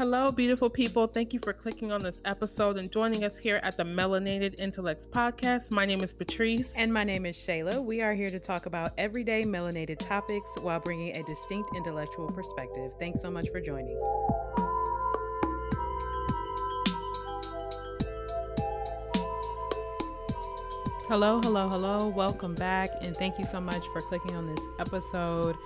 Hello, beautiful people. Thank you for clicking on this episode and joining us here at the Melanated Intellects Podcast. My name is Patrice. And my name is Shayla. We are here to talk about everyday melanated topics while bringing a distinct intellectual perspective. Thanks so much for joining. Hello, hello, hello. Welcome back. And thank you so much for clicking on this episode.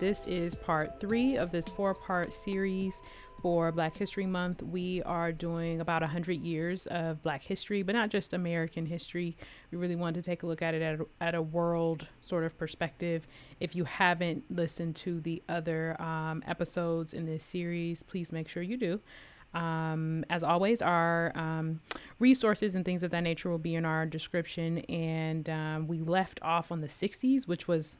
This is part 3 of this 4-part series for Black History Month. We are doing about 100 years of Black history, but not just American history. We really wanted to take a look at it at a world sort of perspective. If you haven't listened to the other episodes in this series, please make sure you do. As always, our resources and things of that nature will be in our description. And we left off on the 60s, which was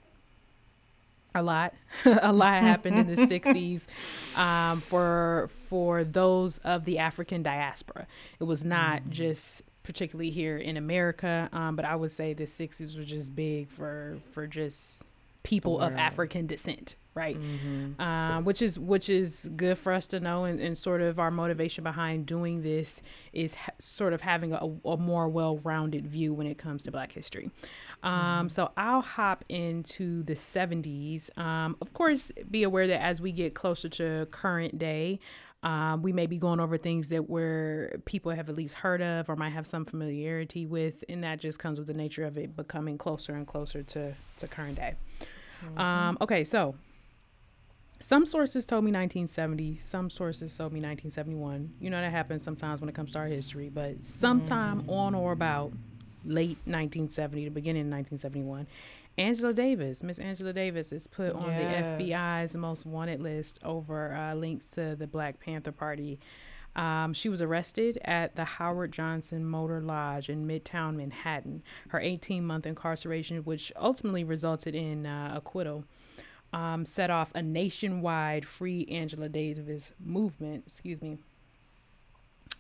a lot happened in the 60s for those of the African diaspora. It was not just particularly here in America, but I would say the 60s were just big for just people of African descent, right? Mm-hmm. Which is good for us to know, and sort of our motivation behind doing this is sort of having a more well-rounded view when it comes to Black history. So I'll hop into the 70s. Of course, be aware that as we get closer to current day, we may be going over things that people have at least heard of or might have some familiarity with, and that just comes with the nature of it becoming closer and closer to current day. Mm-hmm. Okay, so some sources told me 1970, some sources told me 1971. You know, that happens sometimes when it comes to our history, but sometime on or about late 1970, the beginning of 1971, Miss Angela Davis is put on the FBI's most wanted list over links to the Black Panther Party. She was arrested at the Howard Johnson Motor Lodge in Midtown Manhattan. Her 18-month incarceration, which ultimately resulted in acquittal, set off a nationwide Free Angela Davis movement. Excuse me.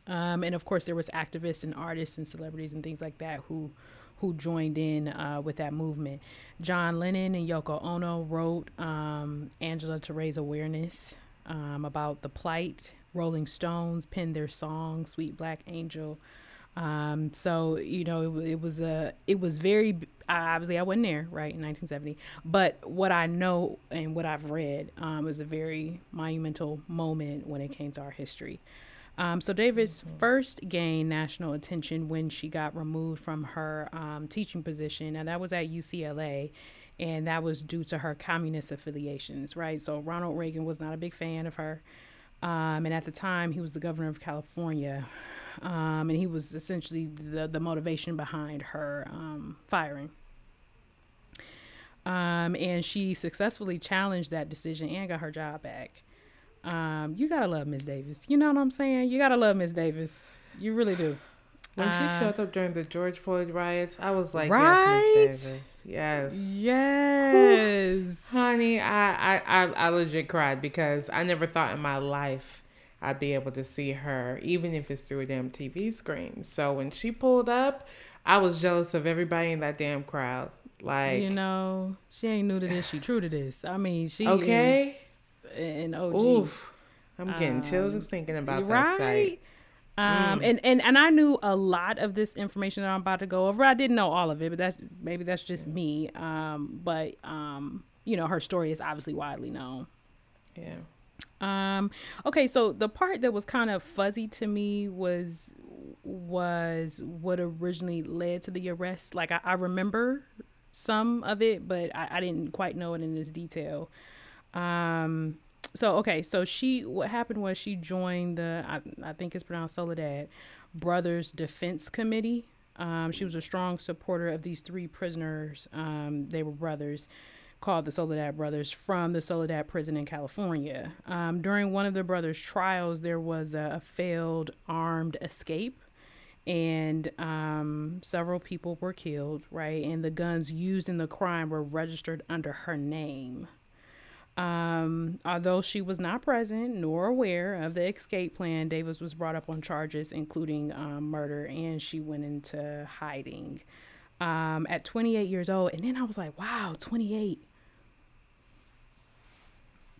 And of course, there was activists and artists and celebrities and things like that who joined in with that movement. John Lennon and Yoko Ono wrote Angela to raise awareness about the plight. Rolling Stones penned their song "Sweet Black Angel." So you know, it was very obviously I wasn't there right in 1970, but what I know and what I've read was a very monumental moment when it came to our history. So Davis first gained national attention when she got removed from her teaching position, and that was at UCLA, and that was due to her communist affiliations, right? So Ronald Reagan was not a big fan of her, and at the time, he was the governor of California, and he was essentially the motivation behind her firing. And she successfully challenged that decision and got her job back. You gotta love Miss Davis. You know what I'm saying? You gotta love Miss Davis. You really do. When she showed up during the George Floyd riots, I was like, right? Yes, Miss Davis. Yes. Whew. Honey, I legit cried because I never thought in my life I'd be able to see her, even if it's through a damn TV screen. So when she pulled up, I was jealous of everybody in that damn crowd. Like, you know, she ain't new to this. She true to this. I mean, she okay. And OG. Oof, I'm getting chills just thinking about that site. And I knew a lot of this information that I'm about to go over. I didn't know all of it, but that's just me. But you know, her story is obviously widely known. Yeah. Okay, so the part that was kind of fuzzy to me was what originally led to the arrest. Like I remember some of it, but I didn't quite know it in this detail. So what happened was she joined the, I think it's pronounced Soledad Brothers Defense Committee. She was a strong supporter of these 3 prisoners. They were brothers called the Soledad Brothers from the Soledad prison in California. During one of the brothers' trials, there was a failed armed escape. And several people were killed, right? And the guns used in the crime were registered under her name. Although she was not present nor aware of the escape plan, Davis was brought up on charges, including murder, and she went into hiding at 28 years old. And then I was like, wow, 28.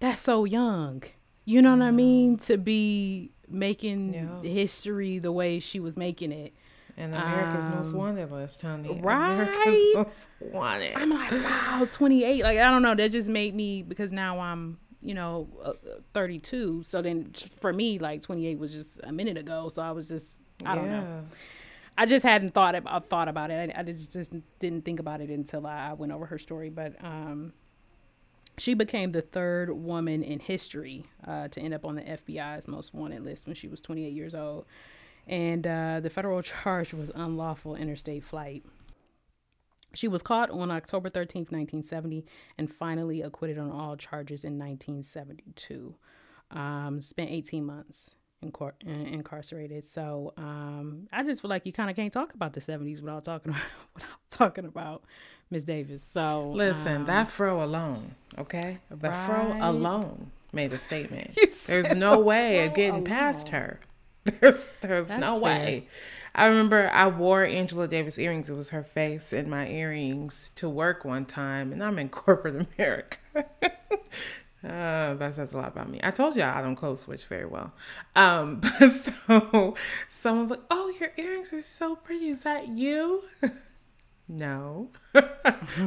That's so young. You know what I mean? To be making history the way she was making it. And America's Most Wanted last time. Right? America's Most Wanted. I'm like, wow, 28. Like, I don't know. That just made me, because now I'm, 32. So then for me, like 28 was just a minute ago. So I was just, I don't know. I just hadn't thought about it. I just didn't think about it until I went over her story. But she became the third woman in history to end up on the FBI's Most Wanted list when she was 28 years old. And the federal charge was unlawful interstate flight. She was caught on October 13th, 1970, and finally acquitted on all charges in 1972. Spent 18 months incarcerated. So I just feel like you kind of can't talk about the 70s without talking about Miss Davis. So listen, that fro alone, okay? The right? Fro alone made a statement. There's no way of getting past her. There's That's no way. Fair. I remember I wore Angela Davis earrings. It was her face in my earrings to work one time, and I'm in corporate America. That says a lot about me. I told y'all I don't code switch very well. But so someone's like, "Oh, your earrings are so pretty. Is that you?" No.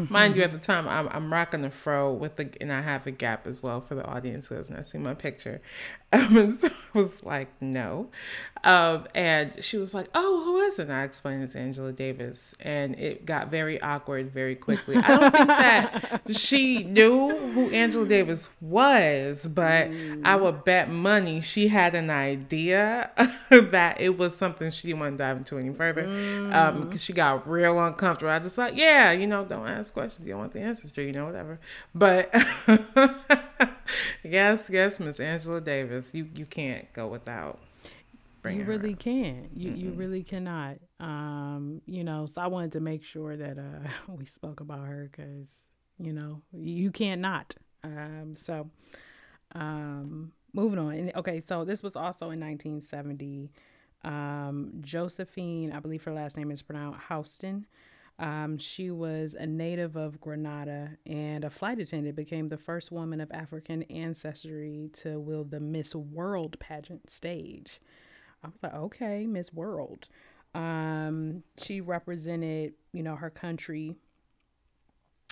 Mind you, at the time I'm rocking the fro and I have a gap as well for the audience who has not seen my picture. And so I was like, no. And she was like, "Oh, who is it?" And I explained it's Angela Davis, and it got very awkward very quickly. I don't think that she knew who Angela Davis was, but I would bet money she had an idea that it was something she didn't want to dive into any further. Because she got real uncomfortable. I just like, don't ask questions. You don't want the answers to, whatever. But yes, Miss Angela Davis, you can't go without bringing her. You really can't. You really cannot. So I wanted to make sure that we spoke about her because, you can't not. Moving on. And, okay, so this was also in 1970. Josephine, I believe her last name is pronounced Houston. She was a native of Grenada and a flight attendant, became the first woman of African ancestry to wield the Miss World pageant stage. I was like, okay, Miss World. She represented, her country,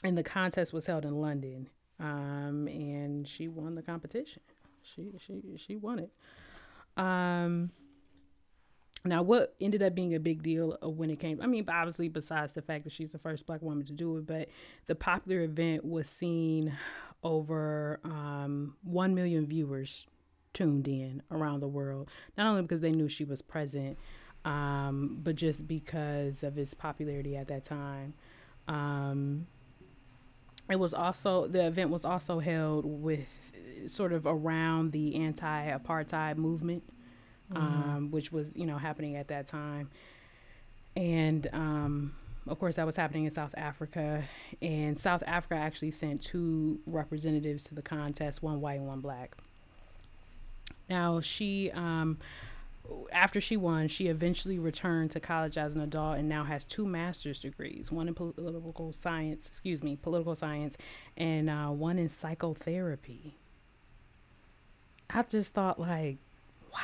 and the contest was held in London. And she won the competition. She won it. Now, what ended up being a big deal when it came, obviously, besides the fact that she's the first Black woman to do it, but the popular event was seen over 1 million viewers tuned in around the world, not only because they knew she was present, but just because of its popularity at that time. The event was also held with sort of around the anti-apartheid movement. Which was, happening at that time. And, of course, that was happening in South Africa. And South Africa actually sent two representatives to the contest, one white and one Black. Now, after she won, she eventually returned to college as an adult and now has two master's degrees, one in political science, and one in psychotherapy. I just thought, like, wow.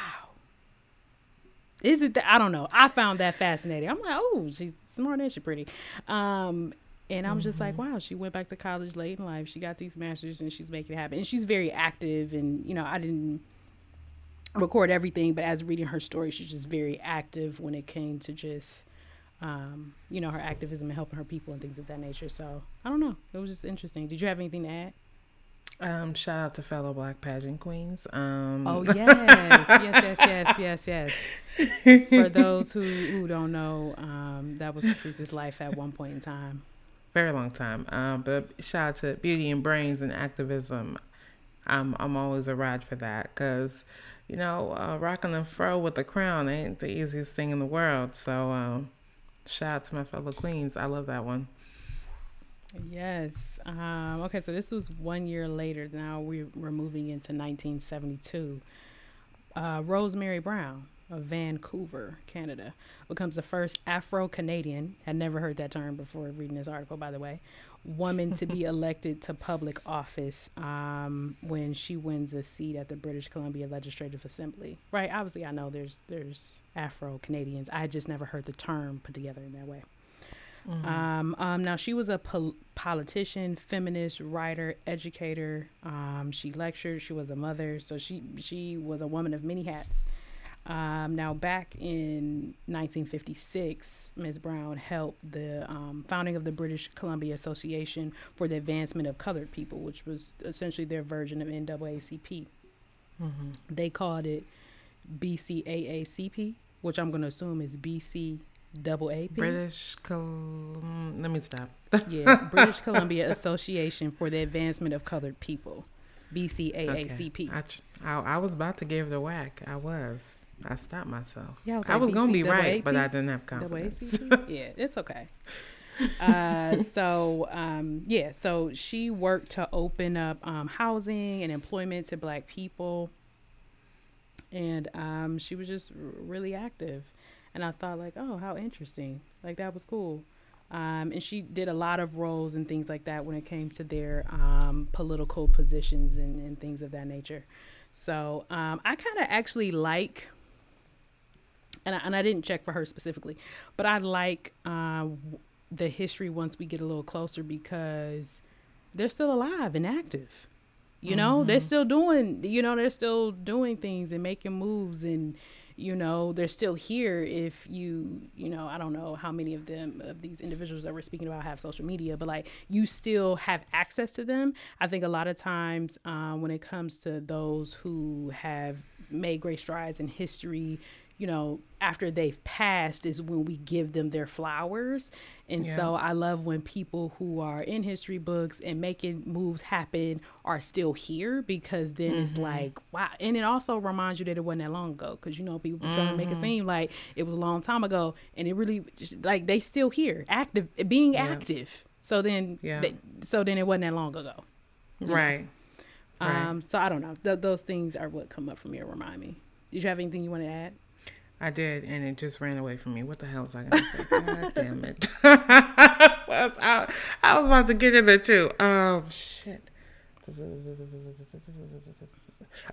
Is it I don't know. I found that fascinating. I'm like, oh, she's smart and she's pretty. And I'm just like, wow, she went back to college late in life. She got these masters and she's making it happen. And she's very active. And, I didn't record everything, but as reading her story, she's just very active when it came to just, her activism and helping her people and things of that nature. So I don't know. It was just interesting. Did you have anything to add? Shout out to fellow Black pageant queens. Oh yes. For those who don't know, that was Patrice's life at one point in time. Very long time. But shout out to Beauty and Brains and activism. I'm always a ride for that because, rocking a fro with a crown ain't the easiest thing in the world. So shout out to my fellow queens. I love that one. Yes. Okay, so this was 1 year later. Now we're moving into 1972. Rosemary Brown of Vancouver, Canada, becomes the first Afro-Canadian. Had never heard that term before reading this article, by the way. woman to be elected to public office when she wins a seat at the British Columbia Legislative Assembly. Right. Obviously, I know there's Afro-Canadians. I had just never heard the term put together in that way. Mm-hmm. Now, she was a politician, feminist, writer, educator. She lectured. She was a mother. So she was a woman of many hats. Now, back in 1956, Ms. Brown helped the founding of the British Columbia Association for the Advancement of Colored People, which was essentially their version of NAACP. Mm-hmm. They called it BCAACP, which I'm going to assume is BCAAP. British Columbia Association for the Advancement of Colored People, BCAACP. Okay. I was about to give it a whack. I stopped myself. Yeah, I was going to be right, but I didn't have confidence. Yeah, it's okay. So she worked to open up housing and employment to Black people. And she was just really active. And I thought, like, oh, how interesting. Like, that was cool. And she did a lot of roles and things like that when it came to their political positions and things of that nature. So I kind of actually like, and I didn't check for her specifically, but I like the history once we get a little closer, because they're still alive and active. You know, mm-hmm. they're still doing things and making moves, and you know, they're still here. If you I don't know how many of these individuals that we're speaking about have social media, but like, you still have access to them. I think a lot of times when it comes to those who have made great strides in history, you know, after they've passed is when we give them their flowers. And yeah. So I love when people who are in history books and making moves happen are still here, because then mm-hmm. it's like, wow. And it also reminds you that it wasn't that long ago, because, you know, people mm-hmm. trying to make it seem like it was a long time ago, and it really just, like, they still here, active, being yeah. active. So then, yeah. So then it wasn't that long ago. Right. Right. So I don't know. Those things are what come up for me or remind me. Did you have anything you want to add? I did, and it just ran away from me. What the hell was I going to say? God damn it. I was about to get in there, too. Shit.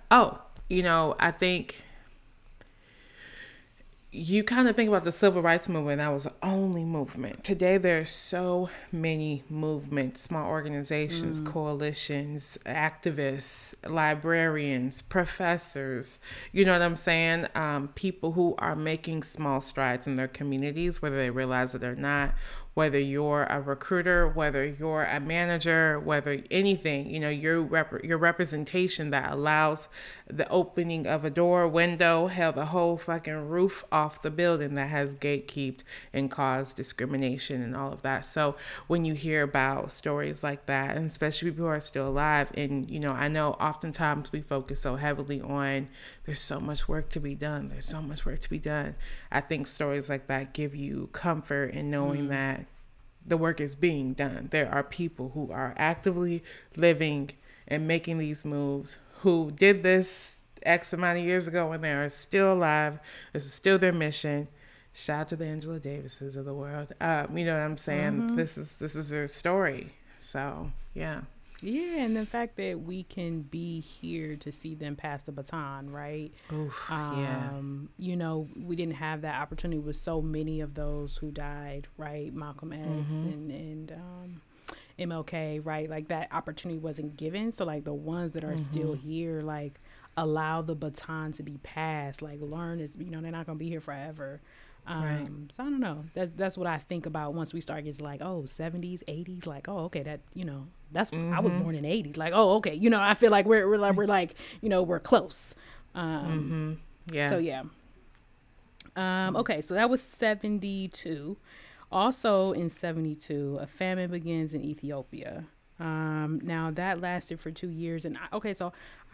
Oh, you know, I think you kind of think about the civil rights movement. That was the only movement. Today, there are so many movements, small organizations, coalitions, activists, librarians, professors, you know what I'm saying? People who are making small strides in their communities, whether they realize it or not, whether you're a recruiter, whether you're a manager, whether anything, you know, your representation that allows the opening of a door, window, hell, the whole fucking roof off the building that has gatekept and caused discrimination and all of that. So when you hear about stories like that, and especially people who are still alive, and, you know, I know oftentimes we focus so heavily on there's so much work to be done. There's so much work to be done. I think stories like that give you comfort in knowing that the work is being done. There are people who are actively living and making these moves, who did this X amount of years ago, and they are still alive. This is still their mission. Shout out to the Angela Davises of the world. You know what I'm saying? Mm-hmm. This is their story. So, yeah. Yeah, and the fact that we can be here to see them pass the baton, right? Oof, yeah. You know, we didn't have that opportunity with so many of those who died, right? Malcolm X and MLK, right? Like, that opportunity wasn't given. So, like, the ones that are still here, like, allow the baton to be passed. Like, learn is, you know, they're not going to be here forever. Right. So I don't know. That's what I think about once we start getting like, oh, 70s, 80s, like, oh, okay, that, you know, that's I was born in the 80s, like, oh, okay, you know, I feel like we're like you know, we're close. Yeah. So yeah. Okay, so that was 72. Also in 72, a famine begins in Ethiopia. Now that lasted for 2 years, and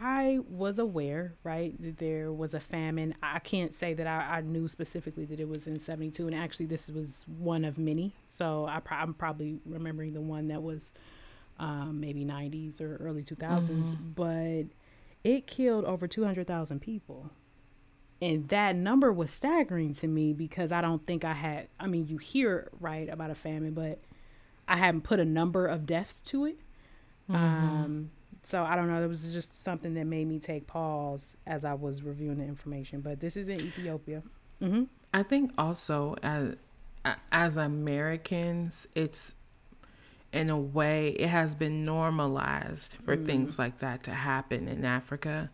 I was aware, right, that there was a famine. I can't say that I knew specifically that it was in 72, and actually this was one of many. So I'm probably remembering the one that was maybe 90s or early 2000s, but it killed over 200,000 people. And that number was staggering to me, because I don't think I had, I mean, you hear, right, about a famine, but I hadn't put a number of deaths to it. Mm-hmm. So I don't know. It was just something that made me take pause as I was reviewing the information. But this is in Ethiopia. Mm-hmm. I think also as Americans, it's in a way it has been normalized for things like that to happen in Africa.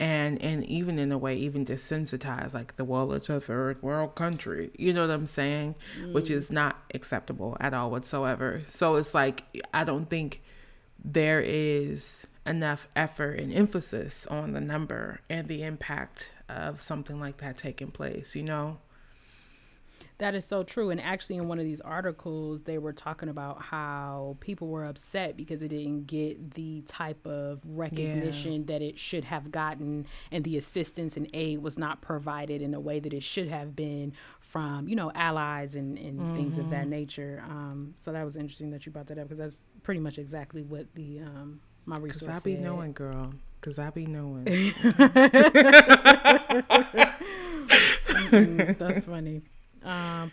And even in a way, even desensitized, like it's a third world country, you know what I'm saying? Which is not acceptable at all whatsoever. So it's like, I don't think there is enough effort and emphasis on the number and the impact of something like that taking place, you know? That is so true. And actually in one of these articles, they were talking about how people were upset because it didn't get the type of recognition that it should have gotten, and the assistance and aid was not provided in a way that it should have been from, you know, allies and things of that nature. So that was interesting that you brought that up, because that's pretty much exactly what the my resource said. Because I be knowing, girl. Because I be knowing. That's funny.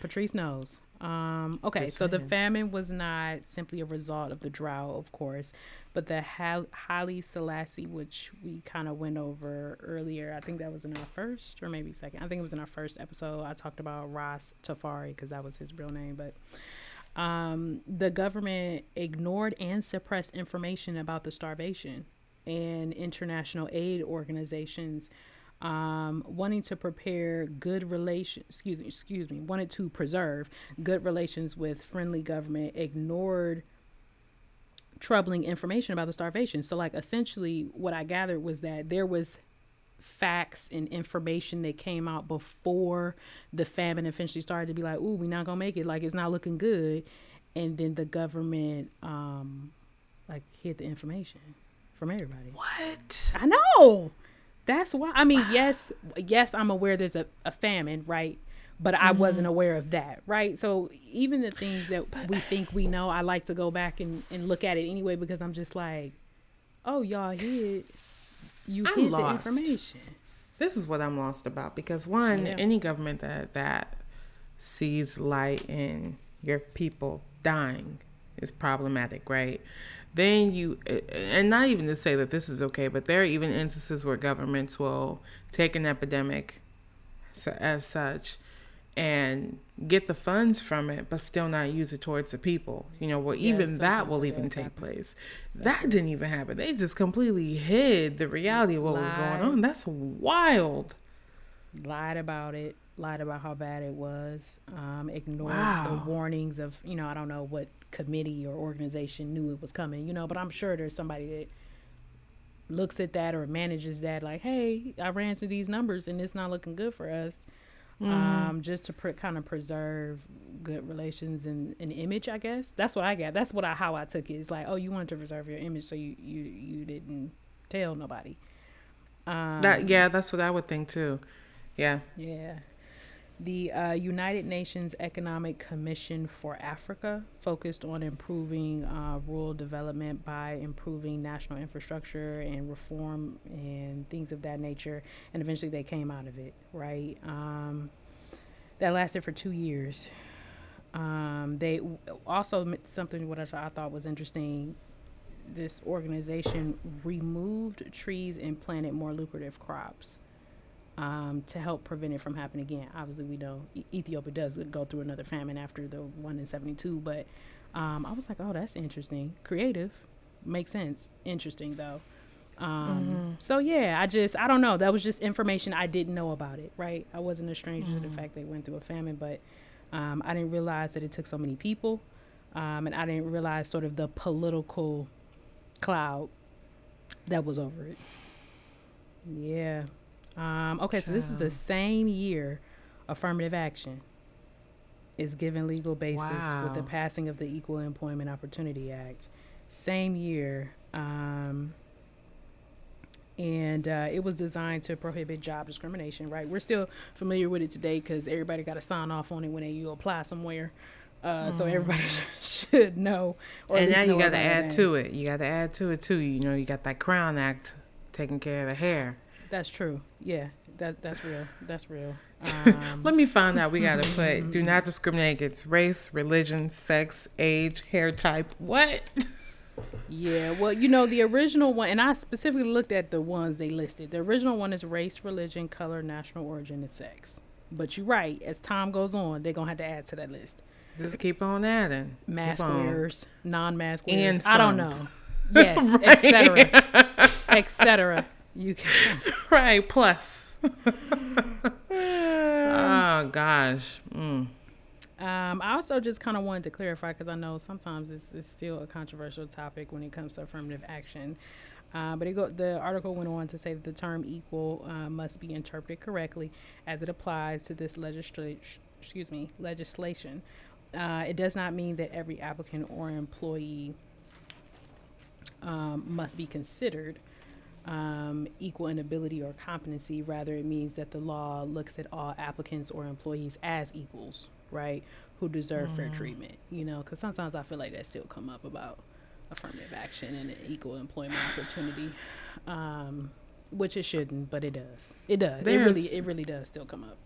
Patrice knows. Okay, so the famine was not simply a result of the drought, of course, but the Haile Selassie, which we kind of went over earlier. I think that was in our first or maybe second. I think it was in our first episode. I talked about Ras Tafari because that was his real name, but the government ignored and suppressed information about the starvation, and international aid organizations wanted to preserve good relations with friendly government, ignored troubling information about the starvation. So like essentially what I gathered was that there was facts and information that came out before the famine eventually started to be like, ooh, we're not gonna make it, like it's not looking good. And then the government like hid the information from everybody. What? I know. That's why. I mean, yes, I'm aware there's a famine, right? But I wasn't aware of that, right? So even the things that we think we know, I like to go back and look at it anyway, because I'm just like, oh, y'all hid the information. This is what I'm lost about, because one, any government that sees light in your people dying is problematic, right? Then you, and not even to say that this is okay, but there are even instances where governments will take an epidemic as such and get the funds from it, but still not use it towards the people. You know, well, even that will even take place. That didn't even happen. They just completely hid the reality of what was going on. That's wild. Lied about it. Lied about how bad it was. Ignored the warnings of, you know, I don't know what committee or organization knew it was coming, you know, but I'm sure there's somebody that looks at that or manages that, like, hey, I ran through these numbers and it's not looking good for us. Just to kind of preserve good relations and an image, I guess. That's what I got. That's what how I took it. It's like, oh, you wanted to preserve your image, so you didn't tell nobody. That's what I would think too. Yeah. The United Nations Economic Commission for Africa focused on improving rural development by improving national infrastructure and reform and things of that nature. And eventually they came out of it, right? That lasted for 2 years. They also, something what I thought was interesting, this organization removed trees and planted more lucrative crops. To help prevent it from happening again. Obviously, we know Ethiopia does go through another famine after the one in 1972, but I was like, oh, that's interesting. Creative. Makes sense. Interesting, though. So, yeah, I don't know. That was just information I didn't know about it, right? I wasn't a stranger to the fact they went through a famine, but I didn't realize that it took so many people, and I didn't realize sort of the political cloud that was over it. Yeah. Okay, so this is the same year affirmative action is given legal basis with the passing of the Equal Employment Opportunity Act. Same year. And it was designed to prohibit job discrimination, right? We're still familiar with it today because everybody got to sign off on it when you apply somewhere. So everybody should know. Or and now you got to add to it. You got to add to it, too. You know, you got that Crown Act taking care of the hair. That's true. Yeah, that's real. That's real. Let me find out. We got to put do not discriminate against race, religion, sex, age, hair type. What? Yeah, well, you know, the original one, and I specifically looked at the ones they listed. The original one is race, religion, color, national origin, and sex. But you're right. As time goes on, they're going to have to add to that list. Just keep on adding. Mask wearers, non-mask wearers. I don't know. Yes, right. Etc. Etc. You can. Right, plus. Oh, gosh. Mm. I also just kind of wanted to clarify, because I know sometimes it's still a controversial topic when it comes to affirmative action. But the article went on to say that the term equal must be interpreted correctly as it applies to this legislation. It does not mean that every applicant or employee must be considered equal in ability or competency. Rather, it means that the law looks at all applicants or employees as equals, right, who deserve fair treatment, you know, because sometimes I feel like that still come up about affirmative action and an equal employment opportunity, which it shouldn't, but it does. It really does still come up.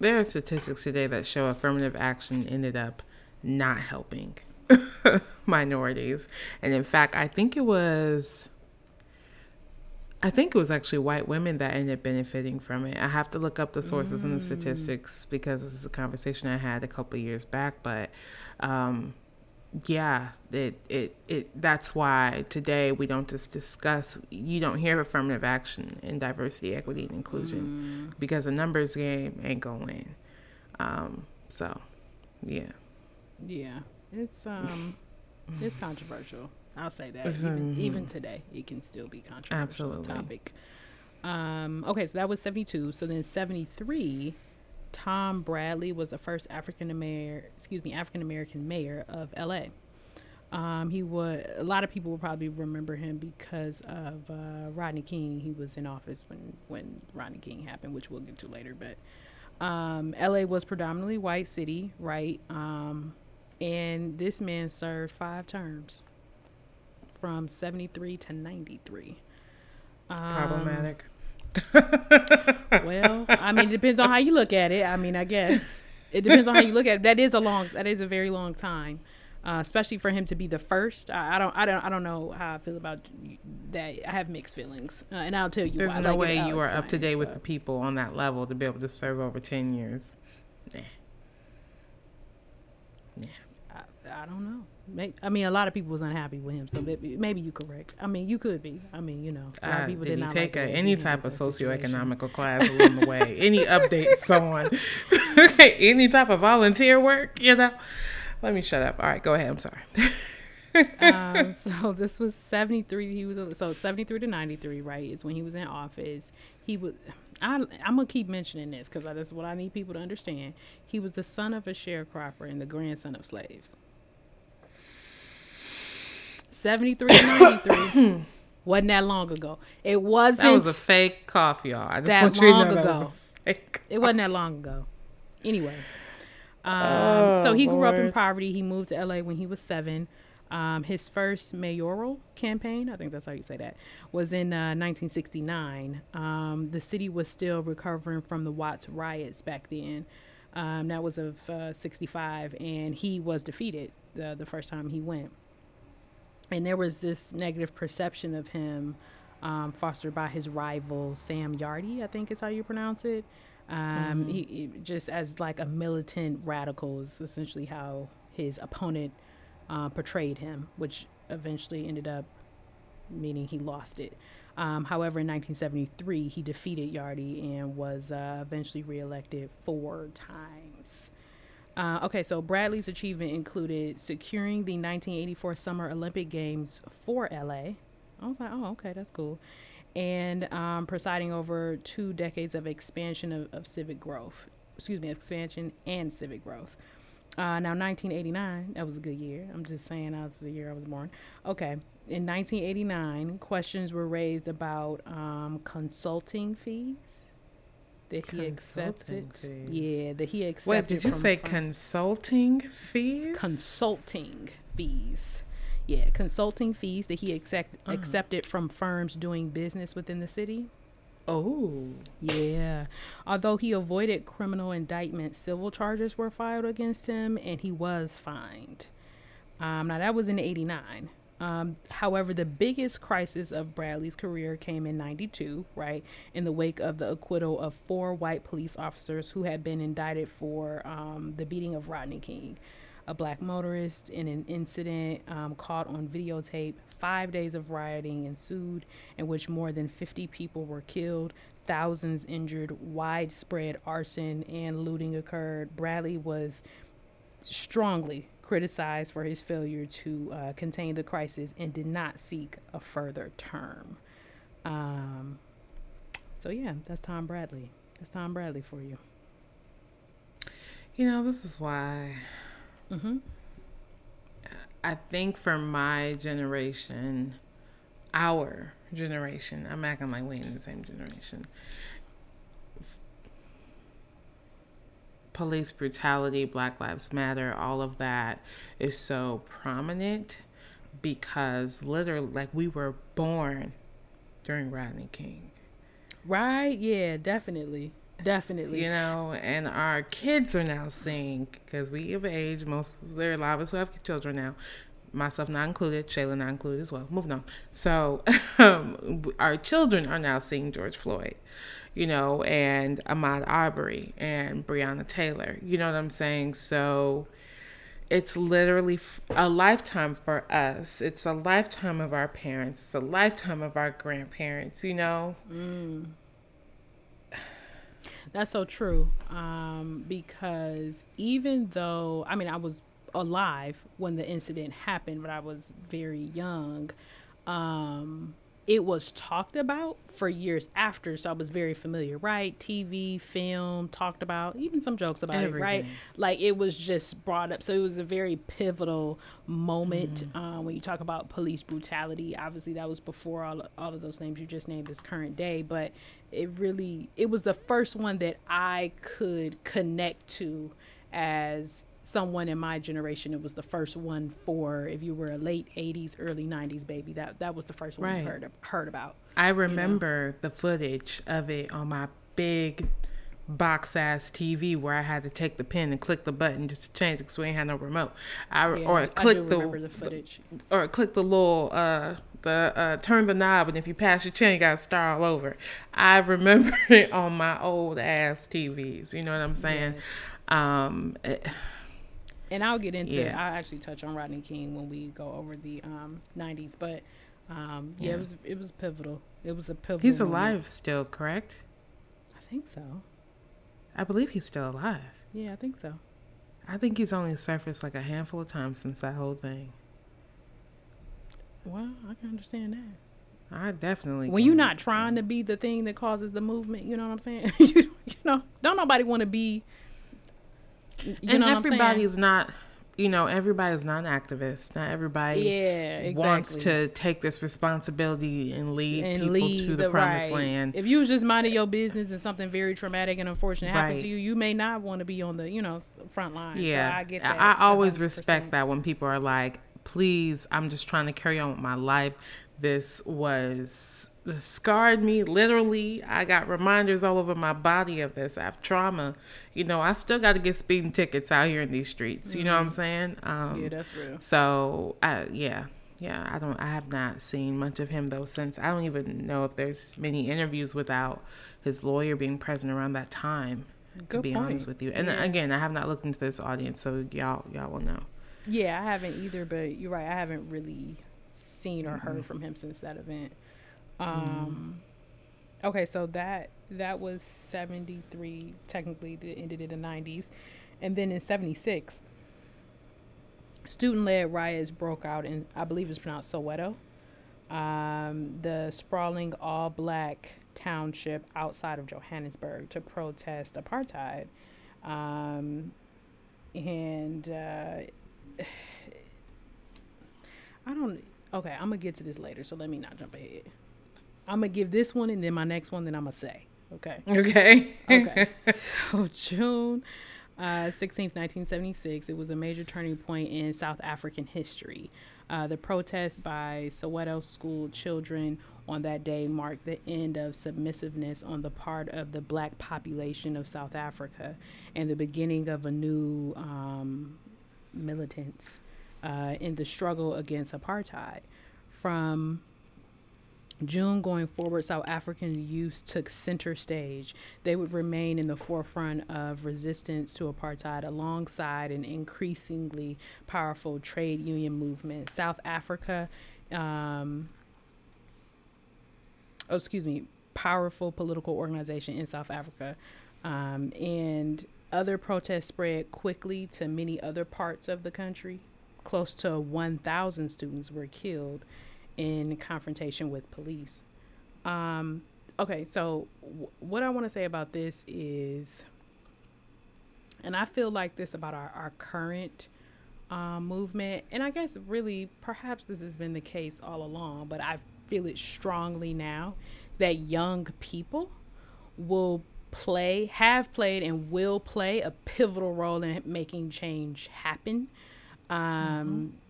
There are statistics today that show affirmative action ended up not helping minorities. And in fact, I think it was actually white women that ended up benefiting from it. I have to look up the sources and the statistics, because this is a conversation I had a couple of years back. But that's why today we don't just discuss, you don't hear affirmative action in diversity, equity, and inclusion, because a numbers game ain't gonna win. So, yeah. Yeah, it's controversial. I'll say that. Even today, it can still be controversial. Absolutely. Topic. Okay, so that was 72. So then 73, Tom Bradley was the first African-American mayor of L.A. A lot of people will probably remember him because of Rodney King. He was in office when Rodney King happened, which we'll get to later. But L.A. was predominantly white city, right? And this man served 5 terms. From 73 to 93. Problematic. Well, I mean, it depends on how you look at it. I mean, I guess it depends on how you look at it. That is a very long time, especially for him to be the first. I don't know how I feel about that. I have mixed feelings, and I'll tell you. There's no way you are up to date with the people on that level to be able to serve over 10 years. Nah. Yeah. I don't know. I mean, a lot of people was unhappy with him, so maybe you correct. I mean, you could be. I mean, you know, a lot of people did not take any type of socioeconomical class along the way. Any update, someone, any type of volunteer work, you know. Let me shut up. All right, go ahead. I'm sorry. So this was 73. He was 73 to 93, right? Is when he was in office. He was. I'm gonna keep mentioning this because this is what I need people to understand. He was the son of a sharecropper and the grandson of slaves. 73 to 93 wasn't that long ago. It wasn't. That was a fake cough, y'all. I just want you to know that was a fake cough. It wasn't that long ago. Anyway, so he grew up in poverty. He moved to LA when he was 7. His first mayoral campaign, I think that's how you say that, was in 1969. The city was still recovering from the Watts riots back then. That was of 65, and he was defeated the first time he went. And there was this negative perception of him fostered by his rival, Sam Yardy, I think is how you pronounce it. He just as like a militant radical is essentially how his opponent portrayed him, which eventually ended up meaning he lost it. However, in 1973, he defeated Yardy and was eventually reelected 4 times. Okay, so Bradley's achievement included securing the 1984 Summer Olympic Games for LA. I was like, oh, okay, that's cool. And presiding over 2 decades of expansion and civic growth. Now, 1989, that was a good year. I'm just saying that was the year I was born. Okay, in 1989, questions were raised about consulting fees. That he accepted. Fees. Yeah, that he accepted. Wait, did you say consulting fees? Consulting fees. Yeah, consulting fees that he accepted from firms doing business within the city. Oh, yeah. Although he avoided criminal indictment, civil charges were filed against him and he was fined. Now, that was in 1989. However, the biggest crisis of Bradley's career came in 1992, right, in the wake of the acquittal of 4 white police officers who had been indicted for the beating of Rodney King, a black motorist, in an incident caught on videotape. 5 days of rioting ensued, in which more than 50 people were killed, thousands injured, widespread arson and looting occurred. Bradley was strongly criticized for his failure to contain the crisis and did not seek a further term. So yeah, that's Tom Bradley. That's Tom Bradley for you. You know, this is why I think for my generation, our generation, I'm acting like we in the same generation, police brutality, Black Lives Matter, all of that is so prominent because literally, like, we were born during Rodney King. Right? Yeah, definitely. Definitely. You know, and our kids are now seeing, because we of age, there are a lot of us who have children now, myself not included, Shayla not included as well. Moving on. So our children are now seeing George Floyd, you know, and Ahmaud Arbery and Breonna Taylor. You know what I'm saying? So it's literally a lifetime for us. It's a lifetime of our parents. It's a lifetime of our grandparents, you know? Mm. That's so true. Because even though, I mean, I was alive when the incident happened, but I was very young. It was talked about for years after, so I was very familiar, right? TV, film, talked about, even some jokes about everything. It, right? Like, it was just brought up. So it was a very pivotal moment. Mm-hmm. When you talk about police brutality, obviously that was before all of those names you just named this current day, but it was the first one that I could connect to as someone in my generation. It was the first one for, if you were a late 80s, early 90s baby, that was the first one you heard about. I remember the footage of it on my big box ass TV where I had to take the pen and click the button just to change it because we ain't had no remote. Turn the knob, and if you pass your chin, you gotta start all over. I remember it on my old ass TVs. You know what I'm saying? Yes. And I'll get into it. I'll actually touch on Rodney King when we go over the 90s. But it was pivotal. It was a pivotal. He's alive still, correct? I think so. I believe he's still alive. Yeah, I think so. I think he's only surfaced like a handful of times since that whole thing. Well, I can understand that. I definitely can. When you're not trying to be the thing that causes the movement, you know what I'm saying? you know, don't nobody want to be... everybody's not an activist. Not everybody wants to take this responsibility and lead people to the promised land. If you was just minding your business and something very traumatic and unfortunate happened to you, you may not want to be on the, front line. Yeah. So I get that. I always respect that when people are like, please, I'm just trying to carry on with my life. This scarred me, literally. I got reminders all over my body of this. I have trauma. You know, I still got to get speeding tickets out here in these streets. Mm-hmm. You know what I'm saying? Yeah, that's real. So, I have not seen much of him, though, since. I don't even know if there's many interviews without his lawyer being present around that time, honest with you. And again, I have not looked into this audience, so y'all will know. Yeah, I haven't either, but you're right. I haven't really seen or heard from him since that event. Okay, so that was 73, technically, that ended in the 90s. And then in 76, student-led riots broke out in, I believe it's pronounced Soweto, the sprawling all-black township outside of Johannesburg, to protest apartheid. I'm going to get to this later, so let me not jump ahead. I'm going to give this one and then my next one, then I'm going to say. Okay. So June 16th, 1976, it was a major turning point in South African history. The protest by Soweto school children on that day marked the end of submissiveness on the part of the black population of South Africa and the beginning of a new militance in the struggle against apartheid. From June going forward, South African youth took center stage. They would remain in the forefront of resistance to apartheid alongside an increasingly powerful trade union movement. South Africa, powerful political organization in South Africa, and other protests spread quickly to many other parts of the country. Close to 1,000 students were killed in confrontation with police. What I want to say about this is, and I feel like this about our current movement, and I guess really perhaps this has been the case all along, but I feel it strongly now, that young people have played and will play a pivotal role in making change happen.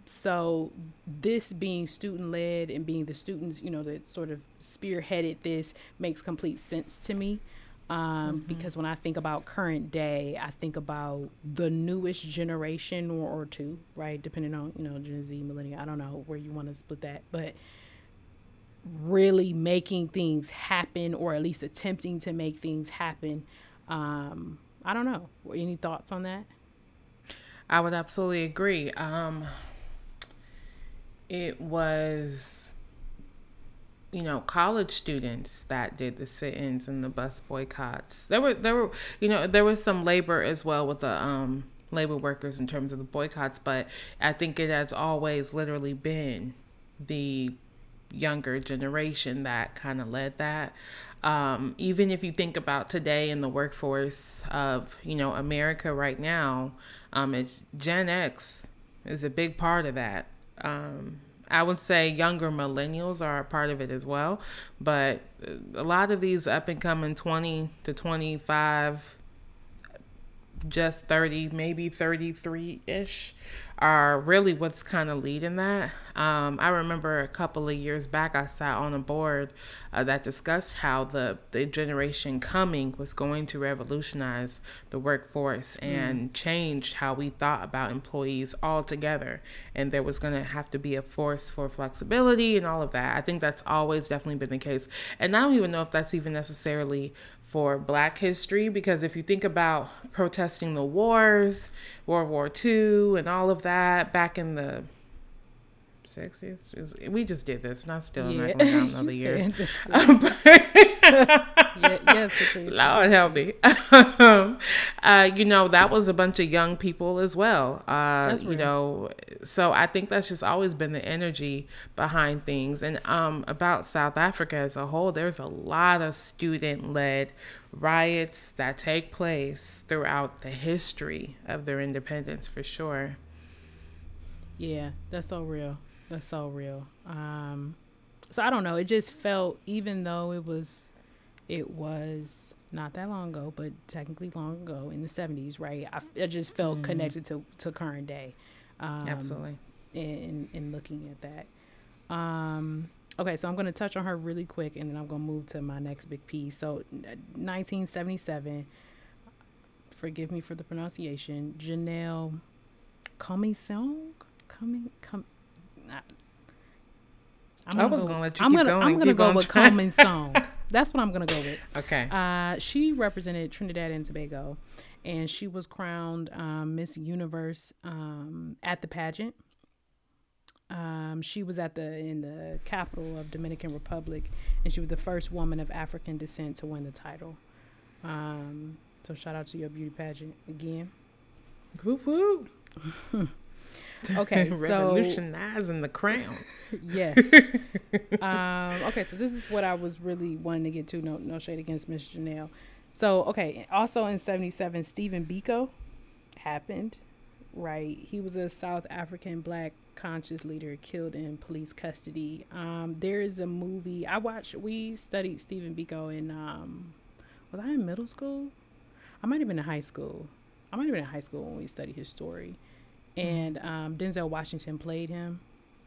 So this being student-led and being the students, that sort of spearheaded this, makes complete sense to me. Because when I think about current day, I think about the newest generation or two, right? Depending on, Gen Z, millennial, I don't know where you want to split that, but really making things happen, or at least attempting to make things happen. I don't know. Any thoughts on that? I would absolutely agree. It was, college students that did the sit-ins and the bus boycotts. There was some labor as well with the labor workers in terms of the boycotts, but I think it has always literally been the younger generation that kind of led that. Even if you think about today in the workforce of, America right now, it's Gen X is a big part of that. I would say younger millennials are a part of it as well, but a lot of these up and coming 20 to 25, just 30, maybe 33-ish are really what's kind of leading that. I remember a couple of years back, I sat on a board that discussed how the generation coming was going to revolutionize the workforce and change how we thought about employees altogether. And there was going to have to be a force for flexibility and all of that. I think that's always definitely been the case. And I don't even know if that's even necessarily for Black history, because if you think about protesting the wars, World War II and all of that back in the 60s, we just did this, and I still am not going down all the years. Lord help me. That was a bunch of young people as well. So I think that's just always been the energy behind things. And about South Africa as a whole, there's a lot of student-led riots that take place throughout the history of their independence, for sure. Yeah, that's so real. That's so real. So I don't know. It just felt, even though it was not that long ago, but technically long ago in the 70s, right? I just felt connected to current day. Absolutely. In looking at that. So I'm going to touch on her really quick, and then I'm going to move to my next big piece. So 1977, forgive me for the pronunciation, Janelle Comey-Song? I'm going to go with Comey-Song. That's what I'm going to go with. Okay. She represented Trinidad and Tobago, and she was crowned Miss Universe at the pageant. She was in the capital of Dominican Republic, and she was the first woman of African descent to win the title. So shout out to your beauty pageant again. Whoop, whoop. Okay, revolutionizing the crown. Yes. So this is what I was really wanting to get to. No shade against Miss Janelle. So also in 77, Stephen Biko happened, right? He was a South African black conscious leader killed in police custody. There is a movie I watched. We studied Stephen Biko in was I in middle school? I might have been in high school. I might have been in high school when we studied his story. And Denzel Washington played him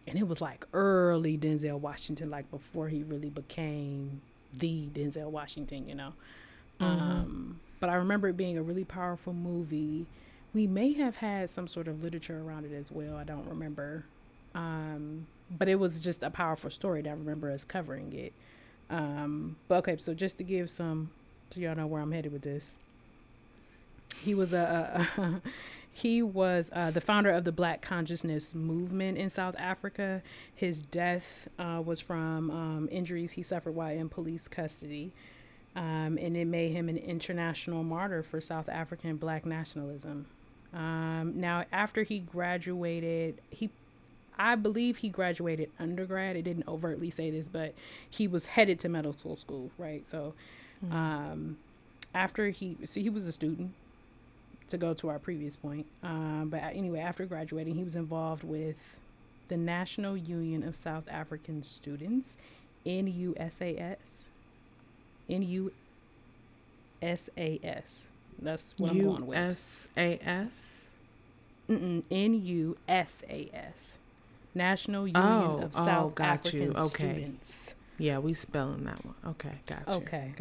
And it was like early Denzel Washington, like before he really became the Denzel Washington, you know. But I remember it being a really powerful movie. We may have had some sort of literature around it as well. I don't remember. But it was just a powerful story that I remember us covering it. But okay, so just to give some, so y'all know where I'm headed with this. He was the founder of the Black Consciousness Movement in South Africa. His death was from injuries he suffered while in police custody. And it made him an international martyr for South African Black nationalism. Now, after he graduated, I believe he graduated undergrad. It didn't overtly say this, but he was headed to medical school, right? So he was a student, to go to our previous point. But anyway, after graduating, he was involved with the National Union of South African Students, NUSAS. That's what I'm going with. USAS? NUSAS. National Union of South African Students. Yeah, we spelling that one. Okay, gotcha. Okay.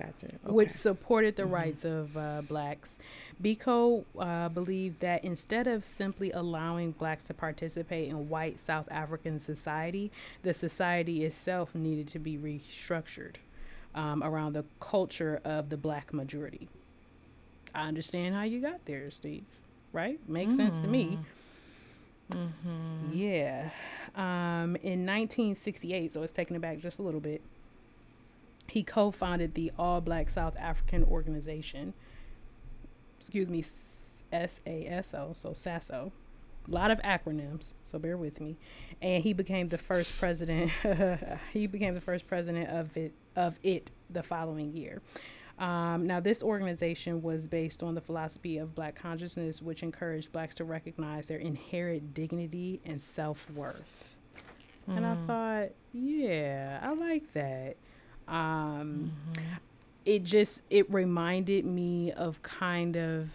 Which supported the rights of blacks. Biko believed that instead of simply allowing blacks to participate in white South African society, the society itself needed to be restructured around the culture of the black majority. I understand how you got there, Steve. Right? Makes sense to me. Yeah. In 1968, so it's taking it back just a little bit, he co-founded the All Black South African Organization, SASO, so SASO. A lot of acronyms, so bear with me. And he became the first president. of it the following year. Now, this organization was based on the philosophy of Black consciousness, which encouraged blacks to recognize their inherent dignity and self-worth. And I thought, yeah, I like that. It reminded me of kind of,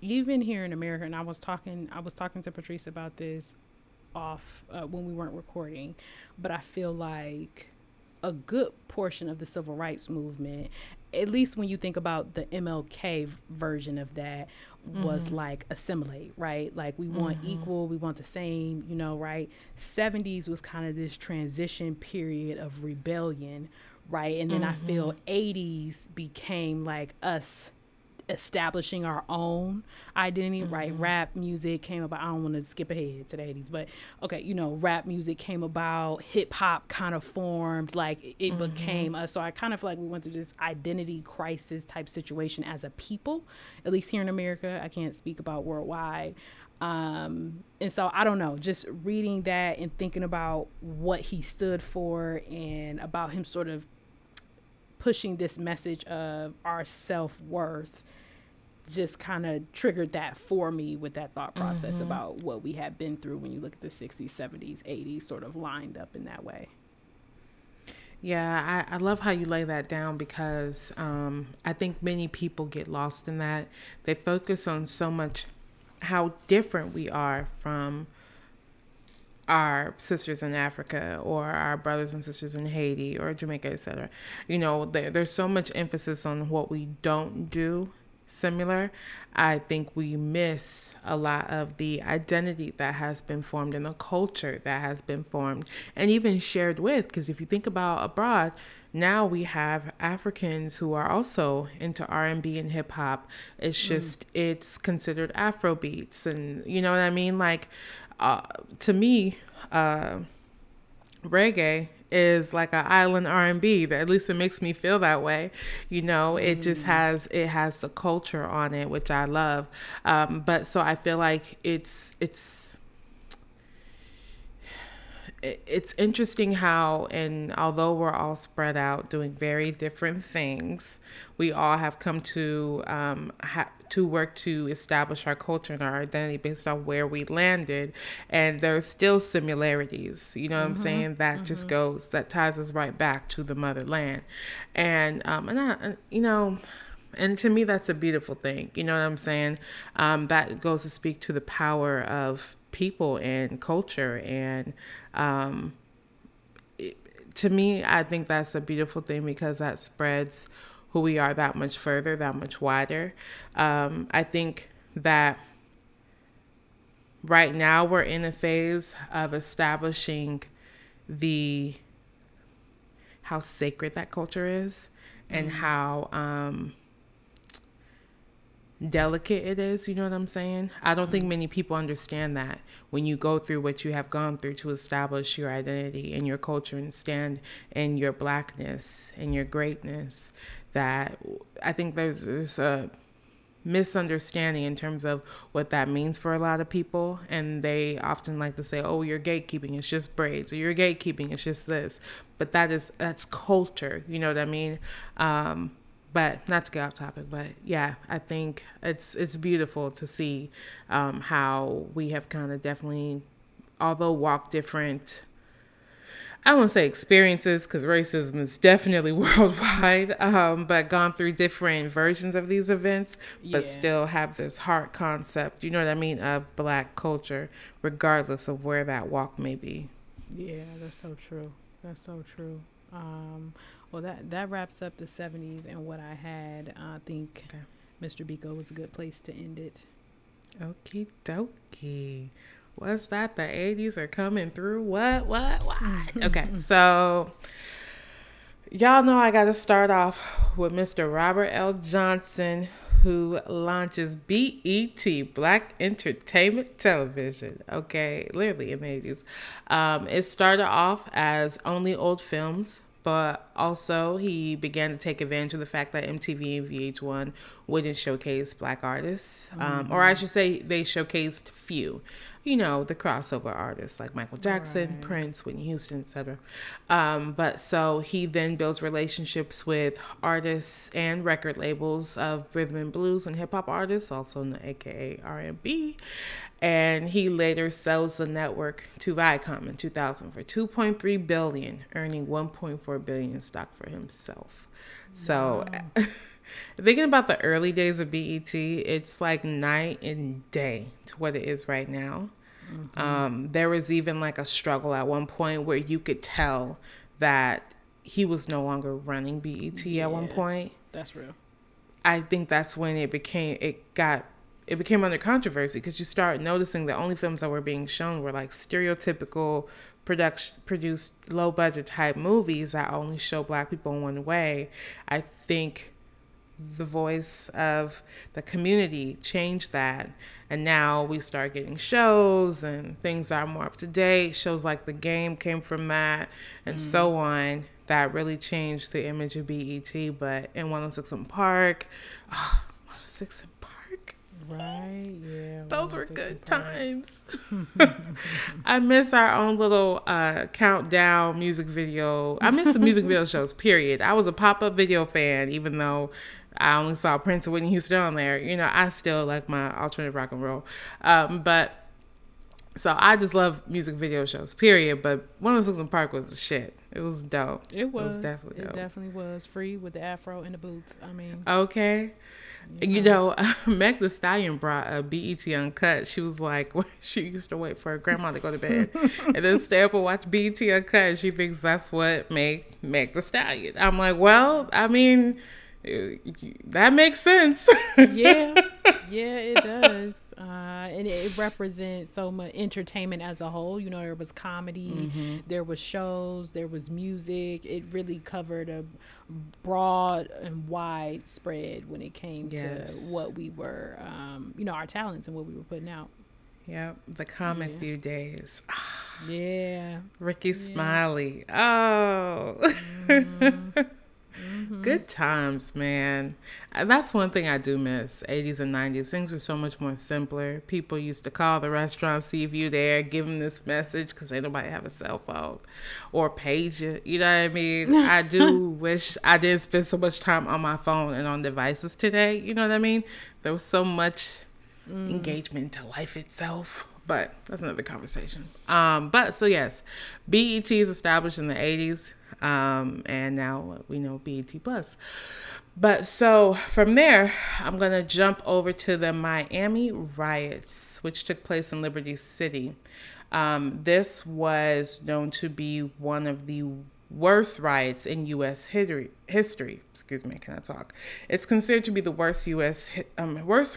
even here in America, and I was talking to Patrice about this off when we weren't recording, but I feel like a good portion of the civil rights movement, at least when you think about the MLK version of that, was like assimilate, right? Like we want equal, we want the same, you know, right? 70s was kind of this transition period of rebellion, right? And then I feel 80s became like us establishing our own identity, right? Rap music came about. I don't want to skip ahead to the 80s, but okay, you know, rap music came about, hip hop kind of formed, like it became us. So I kind of feel like we went through this identity crisis type situation as a people, at least here in America. I can't speak about worldwide. And so I don't know, just reading that and thinking about what he stood for and about him sort of pushing this message of our self-worth just kind of triggered that for me with that thought process about what we have been through when you look at the 60s, 70s, 80s sort of lined up in that way. Yeah, I love how you lay that down because I think many people get lost in that. They focus on so much how different we are from our sisters in Africa or our brothers and sisters in Haiti or Jamaica, etc. You know, there's so much emphasis on what we don't do similar. I think we miss a lot of the identity that has been formed and the culture that has been formed and even shared with, because if you think about abroad, now we have Africans who are also into R&B and hip hop. It's just, it's considered Afrobeats and you know what I mean? Like, to me, reggae is like an island R&B. That at least it makes me feel that way. You know, it just has the culture on it, which I love. But so I feel like it's interesting how, and although we're all spread out doing very different things, we all have come to work to establish our culture and our identity based on where we landed. And there's still similarities, you know what I'm saying? That just goes, that ties us right back to the motherland. And to me, that's a beautiful thing. You know what I'm saying? That goes to speak to the power of people and culture. And to me, I think that's a beautiful thing, because that spreads who we are that much further, that much wider. I think that right now we're in a phase of establishing how sacred that culture is, and how delicate it is. You know what I'm saying? I don't think many people understand that when you go through what you have gone through to establish your identity and your culture and stand in your blackness and your greatness, that I think there's a misunderstanding in terms of what that means for a lot of people. And they often like to say, oh, you're gatekeeping, it's just braids, or you're gatekeeping, it's just this. But that's culture, you know what I mean? But not to get off topic, but yeah, I think it's beautiful to see how we have kind of definitely, although walked different, I won't say experiences, because racism is definitely worldwide, but gone through different versions of these events, but still have this heart concept, you know what I mean, of Black culture, regardless of where that walk may be. Yeah, that's so true. That's so true. Well, that wraps up the 70s and what I had. I think Mr. Biko was a good place to end it. Okie dokie. What's that? The 80s are coming through. What? Okay, so y'all know I got to start off with Mr. Robert L. Johnson, who launches BET, Black Entertainment Television, okay, literally in the 80s. It started off as only old films, but also he began to take advantage of the fact that MTV and VH1 wouldn't showcase Black artists, or I should say they showcased few, you know, the crossover artists like Michael Jackson, Prince, Whitney Houston, etc. But so he then builds relationships with artists and record labels of rhythm and blues and hip hop artists, also known AKA R&B. And he later sells the network to Viacom in 2000 for $2.3 billion, earning $1.4 billion in stock for himself. So thinking about the early days of BET, it's like night and day to what it is right now. Mm-hmm. There was even like a struggle at one point where you could tell that he was no longer running BET at one point. That's real. I think that's when it became under controversy, because you start noticing the only films that were being shown were like stereotypical produced low budget type movies that only show Black people in one way. I think the voice of the community changed that, and now we start getting shows and things that are more up to date. Shows like The Game came from that, and so on, that really changed the image of BET. But in 106 and Park, 106 and Park. Right, yeah. Those were good times. I miss our own little countdown music video. I miss the music video shows, period. I was a pop-up video fan, even though I only saw Prince and Whitney Houston on there. You know, I still like my alternative rock and roll. But so I just love music video shows, period. But 106 and Park was the shit. It was dope. It was definitely dope. It definitely was. Free with the afro and the boots. I mean. Okay. You know, Meg the Stallion brought a BET Uncut. She was like, she used to wait for her grandma to go to bed and then stay up and watch BET Uncut. She thinks that's what made Meg the Stallion. I'm like, well, I mean, that makes sense. yeah, it does. And it represents so much entertainment as a whole. You know, there was comedy, there was shows, there was music. It really covered a broad and wide spread when it came to what we were, you know, our talents and what we were putting out. Yep, the Comic View days. Ricky Smiley. Oh. Good times, man. That's one thing I do miss, 80s and 90s. Things were so much more simpler. People used to call the restaurant, see if you there, give them this message, because ain't nobody have a cell phone or page you. You know what I mean? I do wish I didn't spend so much time on my phone and on devices today. You know what I mean? There was so much engagement to life itself. But that's another conversation. But so yes, BET is established in the 80s. and now we know BET Plus. But so from there, I'm going to jump over to the Miami riots, which took place in Liberty City. This was known to be one of the worst riots in U.S. history. Excuse me, can I talk? It's considered to be the worst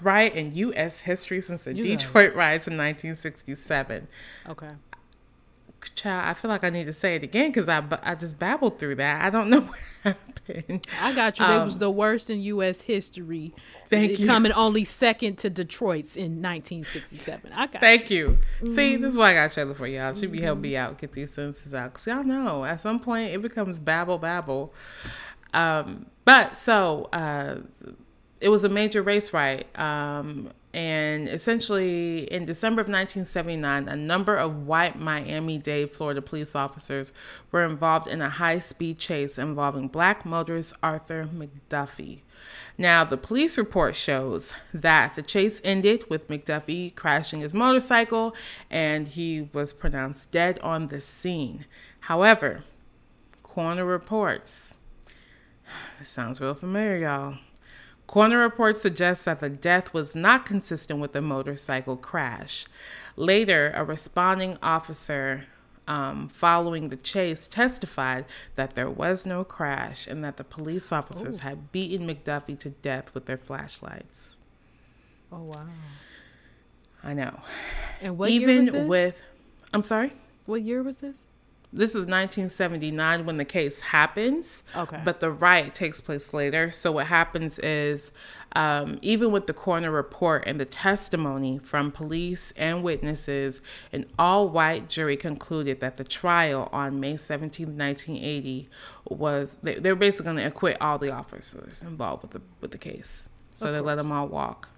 riot in U.S. history since the Detroit riots in 1967. Okay. Child, I feel like I need to say it again because I just babbled through that. I don't know what happened. I got you. It was the worst in U.S. history. Thank you. Coming only second to Detroit's in 1967. I got Thank you. Mm-hmm. See, this is why I got Shayla for y'all. She be help me out, get these sentences out. Because y'all know, at some point, it becomes babble. But so, it was a major race riot. And essentially, in December of 1979, a number of white Miami-Dade, Florida police officers were involved in a high-speed chase involving black motorist Arthur McDuffie. Now, the police report shows that the chase ended with McDuffie crashing his motorcycle, and he was pronounced dead on the scene. However, coroner reports, this sounds real familiar, y'all. Coroner reports suggest that the death was not consistent with the motorcycle crash. Later, a responding officer following the chase testified that there was no crash and that the police officers had beaten McDuffie to death with their flashlights. Oh, wow. I know. And what year was this? I'm sorry? What year was this? This is 1979 when the case happens, but the riot takes place later. So what happens is, even with the coroner report and the testimony from police and witnesses, an all-white jury concluded that the trial on May 17, 1980 was, they're basically going to acquit all the officers involved with the case. So of course, let them all walk.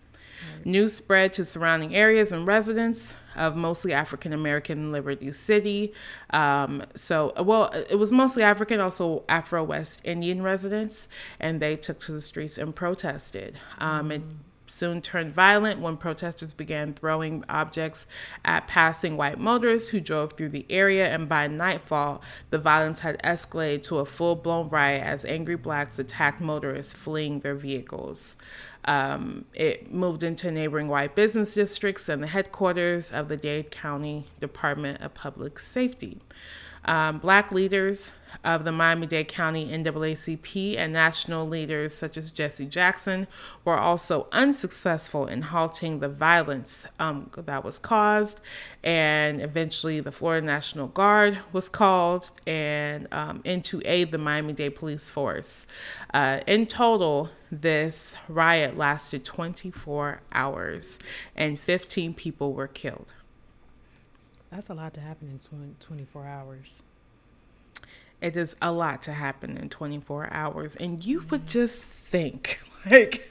News spread to surrounding areas and residents of mostly African-American Liberty City. It was mostly African, also Afro-West Indian residents, and they took to the streets and protested. It soon turned violent when protesters began throwing objects at passing white motorists who drove through the area, and by nightfall, the violence had escalated to a full-blown riot as angry blacks attacked motorists fleeing their vehicles. It moved into neighboring white business districts and the headquarters of the Dade County Department of Public Safety. Black leaders of the Miami-Dade County NAACP and national leaders such as Jesse Jackson were also unsuccessful in halting the violence that was caused. And eventually the Florida National Guard was called in to aid the Miami-Dade police force. In total, this riot lasted 24 hours and 15 people were killed. That's a lot to happen in 24 hours. It is a lot to happen in 24 hours. And you would just think, I'm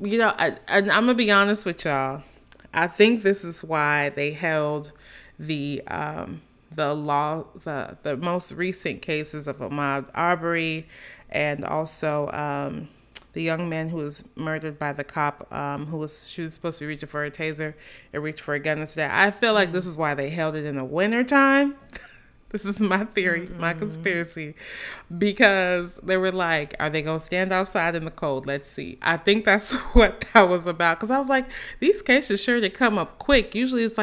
going to be honest with y'all. I think this is why they held the most recent cases of Ahmaud Arbery and also the young man who was murdered by the cop, she was supposed to be reaching for a taser and reached for a gun instead. I feel like this is why they held it in the wintertime. This is my theory, my conspiracy, because they were like, are they going to stand outside in the cold? Let's see. I think that's what that was about. Cause I was like, these cases sure to come up quick. Usually it's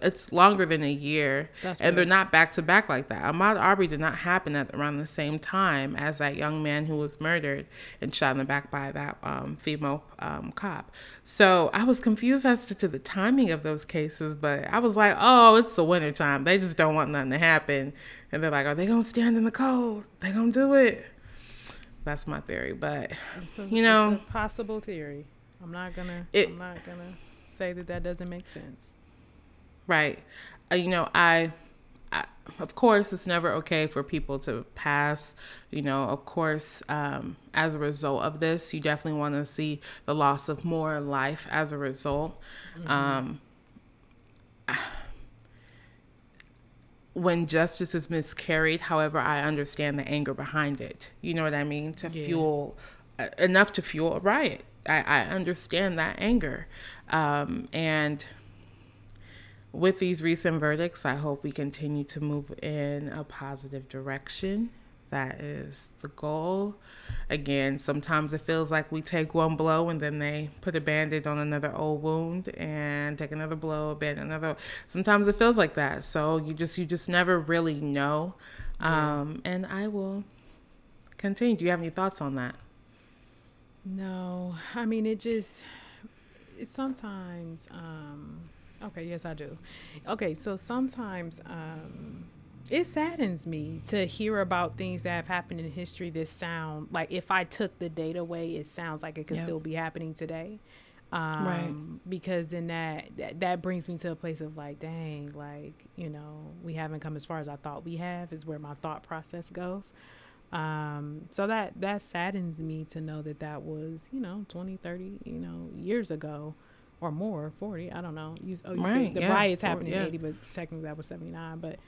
it's longer than a year They're not back to back like that. Ahmaud Arbery did not happen at around the same time as that young man who was murdered and shot in the back by that female cop. So I was confused as to the timing of those cases, but I was like, oh, it's the winter time. They just don't want nothing to happen. And they're like, are they going to stand in the cold? They going to do it. That's my theory. But, it's a possible theory. I'm not going to say that doesn't make sense. Right. I of course, it's never okay for people to pass. Of course, as a result of this, you definitely want to see the loss of more life as a result. When justice is miscarried, however, I understand the anger behind it. You know what I mean? Enough to fuel a riot. I understand that anger. And with these recent verdicts, I hope we continue to move in a positive direction That is the goal. Again, sometimes it feels like we take one blow and then they put a Band-Aid on another old wound and take another blow, sometimes it feels like that. So you just never really know. And I will continue. Do you have any thoughts on that? No, I mean, sometimes, okay, yes, I do. Okay, so sometimes, it saddens me to hear about things that have happened in history that sound like, if I took the date away, it sounds like it could still be happening today. Right. Because then that brings me to a place of like, dang, like, you know, we haven't come as far as I thought we have, is where my thought process goes. So that saddens me to know that was, you know, 20, 30, you know, years ago. Or more, 40, I don't know. You see, the riots happened in 80, but technically that was 79. But,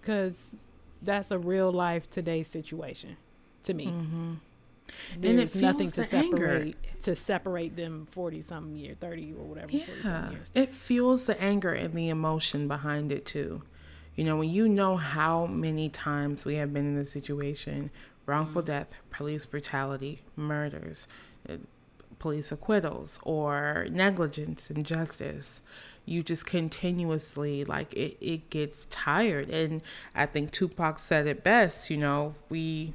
because that's a real life today situation to me. Mm-hmm. There's nothing to separate them 40-something years, 30 or whatever, 40-something years. It fuels the anger and the emotion behind it, too. You know, when you know how many times we have been in this situation, wrongful death, police brutality, murders, police acquittals, or negligence, injustice. You just continuously, like, it gets tired. And I think Tupac said it best, you know, we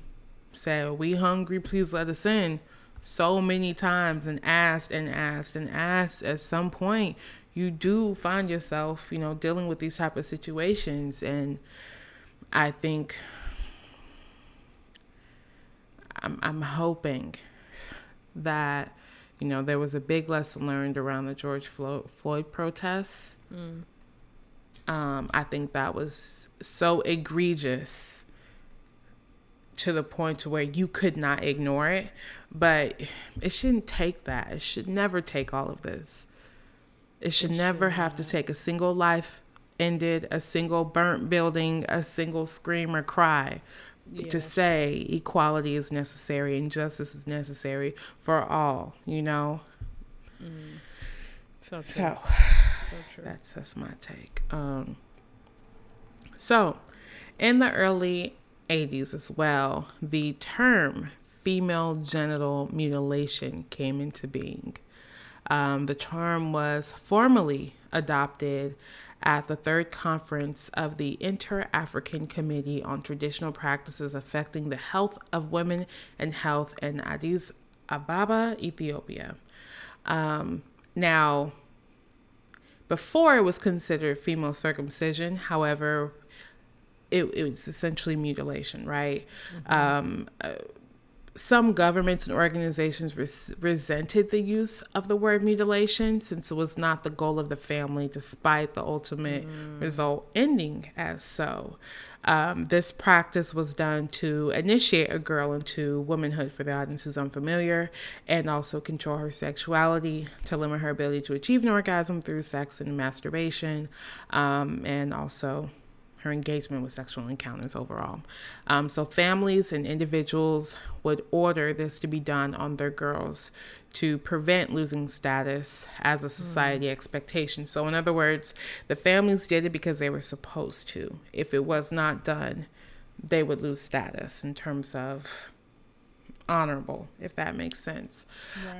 said, "We hungry, please let us in," so many times, and asked. At some point, you do find yourself, you know, dealing with these type of situations. And I think... I'm hoping that, you know, there was a big lesson learned around the George Floyd protests. I think that was so egregious to the point to where you could not ignore it. But it shouldn't take that. It should never take all of this. It should never have to take a single life ended, a single burnt building, a single scream or cry. Yeah. To say equality is necessary and justice is necessary for all, you know. So true. So true. That's my take. So in the early 80s as well, the term female genital mutilation came into being. The term was formally adopted at the third conference of the Inter-African Committee on Traditional Practices Affecting the Health of Women and Health in Addis Ababa, Ethiopia. Now, before it was considered female circumcision, however, it was essentially mutilation, right? Mm-hmm. Some governments and organizations resented the use of the word mutilation, since it was not the goal of the family, despite the ultimate result ending as so. This practice was done to initiate a girl into womanhood, for the audience who's unfamiliar, and also control her sexuality, to limit her ability to achieve an orgasm through sex and masturbation, and also her engagement with sexual encounters overall. So families and individuals would order this to be done on their girls to prevent losing status as a society expectation. So in other words, the families did it because they were supposed to. If it was not done, they would lose status in terms of honorable, if that makes sense.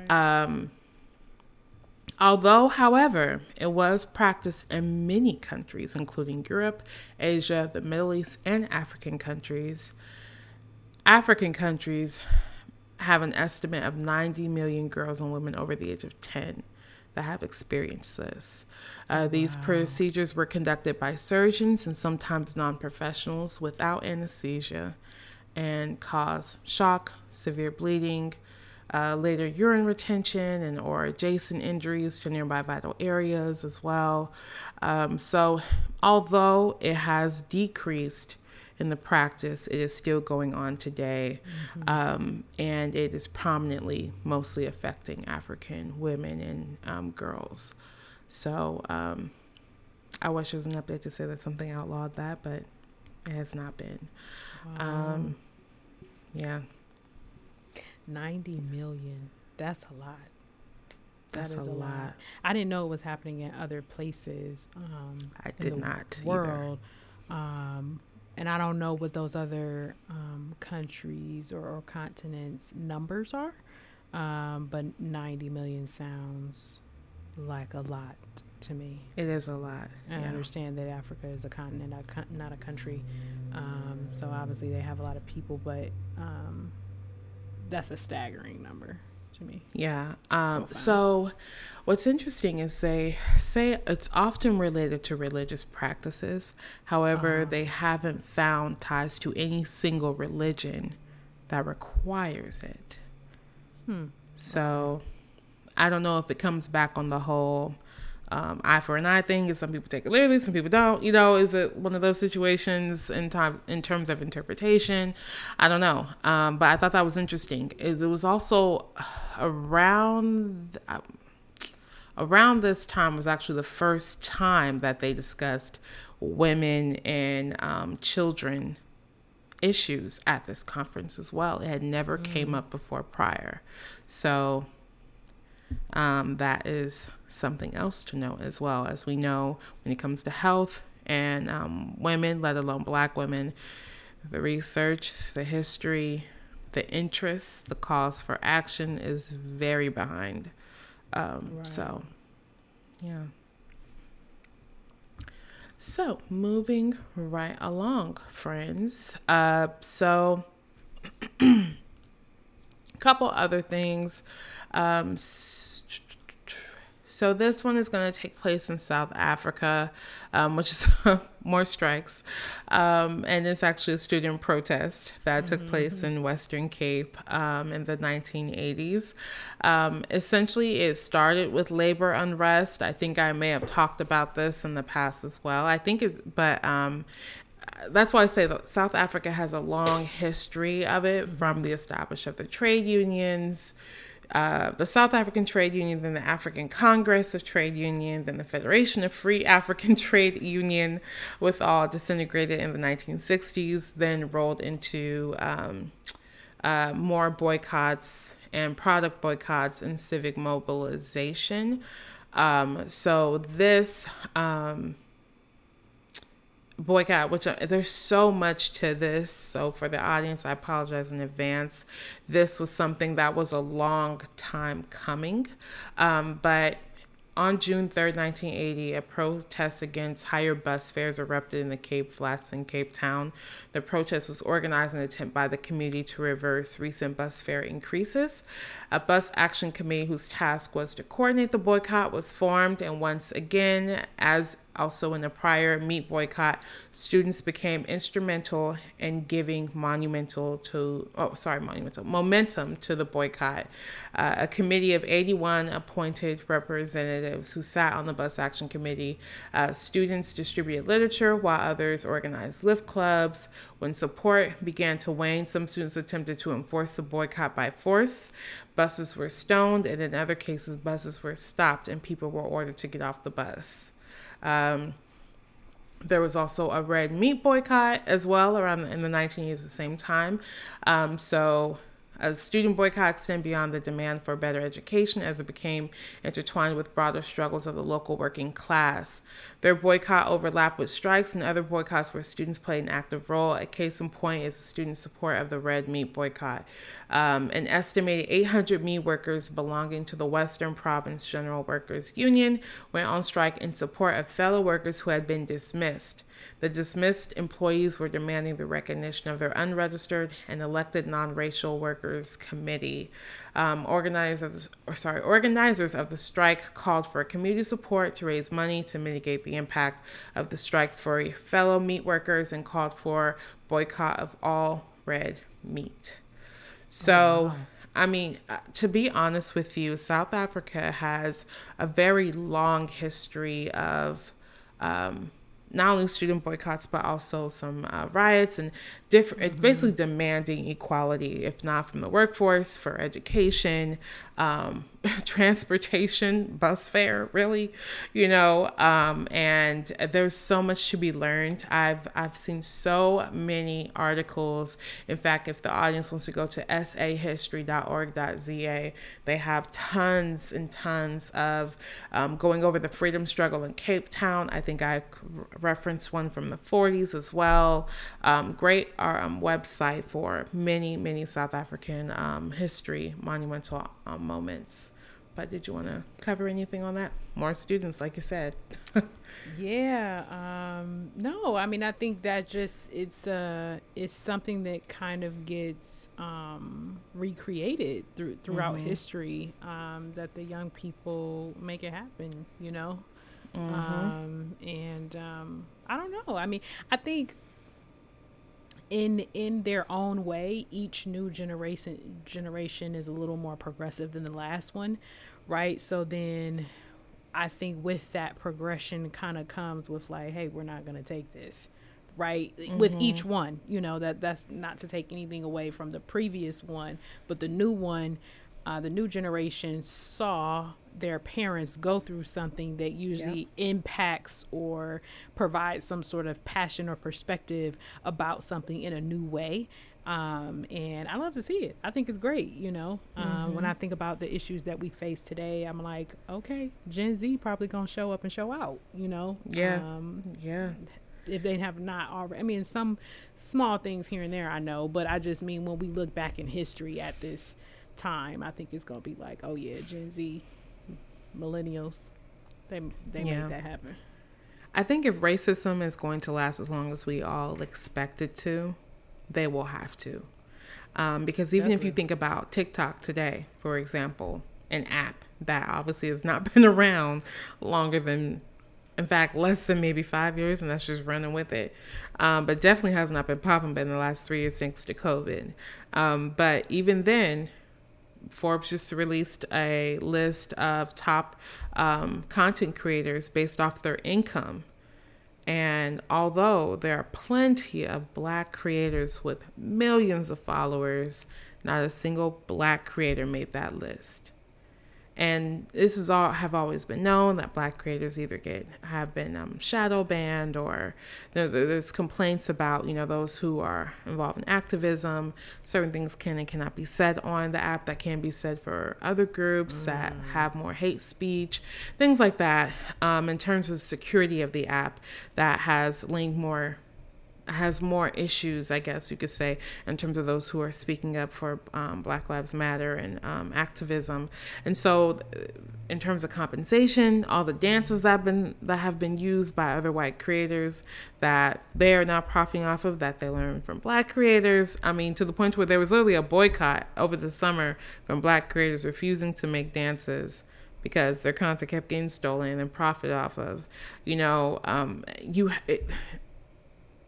Right. However, it was practiced in many countries, including Europe, Asia, the Middle East, and African countries. African countries have an estimate of 90 million girls and women over the age of 10 that have experienced this. These procedures were conducted by surgeons and sometimes non-professionals without anesthesia, and cause shock, severe bleeding, later urine retention and or adjacent injuries to nearby vital areas as well. So although it has decreased in the practice, it is still going on today. And it is prominently mostly affecting African women and girls. So I wish there was an update to say that something outlawed that, but it has not been. Wow. 90 million. That's a lot. That is a lot. I didn't know it was happening in other places. I did not. World. And I don't know what those other countries or continents' numbers are, but 90 million sounds like a lot to me. It is a lot. I understand that Africa is a continent, not a country. So obviously they have a lot of people, but that's a staggering number to me. Yeah. So what's interesting is they say it's often related to religious practices. However, they haven't found ties to any single religion that requires it. So I don't know if it comes back on the whole eye for an eye thing. Some people take it literally, some people don't. You know, is it one of those situations in terms of interpretation? I don't know. But I thought that was interesting. It was also around this time was actually the first time that they discussed women and children issues at this conference as well. It had never came up before prior. So that is something else to know as well. As we know, when it comes to health and women, let alone Black women, the research, the history, the interests, the calls for action is very behind. Right. So, yeah. So, moving right along, friends. A couple other things. So this one is going to take place in South Africa, which is more strikes. And it's actually a student protest that took place in Western Cape in the 1980s. Essentially, it started with labor unrest. I think I may have talked about this in the past as well. That's why I say that South Africa has a long history of it, from the establishment of the trade unions, the South African Trade Union, then the African Congress of Trade Union, then the Federation of Free African Trade Union, with all disintegrated in the 1960s, then rolled into more boycotts and product boycotts and civic mobilization. So this boycott, which there's so much to this. So for the audience, I apologize in advance. This was something that was a long time coming. But on June 3rd, 1980, a protest against higher bus fares erupted in the Cape Flats in Cape Town. The protest was organized in an attempt by the community to reverse recent bus fare increases. A bus action committee whose task was to coordinate the boycott was formed. And once again, as also in the prior meat boycott, students became instrumental in giving momentum to the boycott. A committee of 81 appointed representatives who sat on the bus action committee. Students distributed literature while others organized lift clubs. When support began to wane, some students attempted to enforce the boycott by force. Buses were stoned, and in other cases, buses were stopped and people were ordered to get off the bus. There was also a red meat boycott as well around in the 1980s at the same time. So a student boycott extended beyond the demand for better education as it became intertwined with broader struggles of the local working class. Their boycott overlapped with strikes and other boycotts where students played an active role. A case in point is the student support of the red meat boycott. An estimated 800 meat workers belonging to the Western Province General Workers Union went on strike in support of fellow workers who had been dismissed. The dismissed employees were demanding the recognition of their unregistered and elected non-racial workers committee. Organizers of the strike called for community support to raise money to mitigate the impact of the strike for fellow meat workers and called for boycott of all red meat. So, I mean, to be honest with you, South Africa has a very long history of not only student boycotts, but also some riots and basically demanding equality, if not from the workforce, for education, transportation, bus fare, really, and there's so much to be learned. I've seen so many articles. In fact, if the audience wants to go to sahistory.org.za, they have tons and tons of going over the freedom struggle in Cape Town. I think I referenced one from the 40s as well. Great website for many, many South African history, monumental moments. But did you want to cover anything on that? More students, like you said. No, I mean, I think that just it's something that kind of gets recreated throughout mm-hmm. history, that the young people make it happen, you know. Mm-hmm. I don't know. I mean, I think in their own way, each new generation is a little more progressive than the last one, right? So then I think with that progression kind of comes with like, hey, we're not going to take this, right? Mm-hmm. With each one, you know, that's not to take anything away from the previous one, but the new one, the new generation saw their parents go through something that usually impacts or provides some sort of passion or perspective about something in a new way. And I love to see it. I think it's great, you know. Mm-hmm. When I think about the issues that we face today, I'm like, okay, Gen Z probably gonna show up and show out, you know. If they have not already. I mean, some small things here and there, I know, but I just mean when we look back in history at this time, I think it's gonna be like, oh yeah, Gen Z, millennials, they made that happen. I think if racism is going to last as long as we all expect it to, they will have to, because even if you think about TikTok today, for example, an app that obviously has not been around longer than, in fact, less than maybe 5 years, and that's just running with it. But definitely has not been popping in the last 3 years thanks to COVID. But even then, Forbes just released a list of top content creators based off their income. And although there are plenty of Black creators with millions of followers, not a single Black creator made that list. And this is all have always been known that Black creators either have been shadow banned, or there's complaints about, you know, those who are involved in activism. Certain things can and cannot be said on the app that can be said for other groups that have more hate speech, things like that. In terms of the security of the app, that has more issues, I guess you could say, in terms of those who are speaking up for Black Lives Matter and activism. And so in terms of compensation, all the dances that have been used by other white creators that they are now profiting off of, that they learned from Black creators. I mean, to the point where there was literally a boycott over the summer from Black creators refusing to make dances because their content kept getting stolen and profited off of. You know,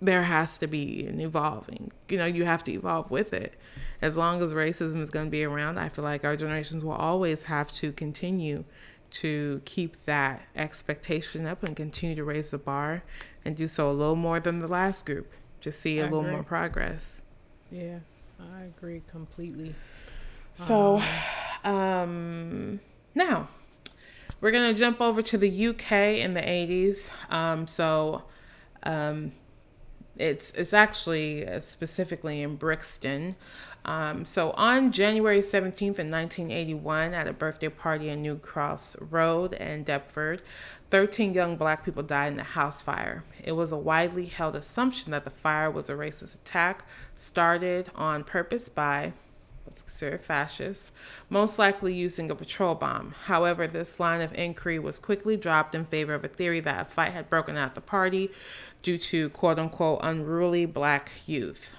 there has to be an evolving, you know, you have to evolve with it. As long as racism is going to be around, I feel like our generations will always have to continue to keep that expectation up and continue to raise the bar and do so a little more than the last group, to see a little more progress. Yeah, I agree completely. So now we're going to jump over to the UK in the 80s. It's actually specifically in Brixton. So on January 17th in 1981, at a birthday party in New Cross Road in Deptford, 13 young Black people died in a house fire. It was a widely held assumption that the fire was a racist attack started on purpose by what's considered fascists, most likely using a petrol bomb. However, this line of inquiry was quickly dropped in favor of a theory that a fight had broken out at the party due to, quote unquote, unruly Black youth,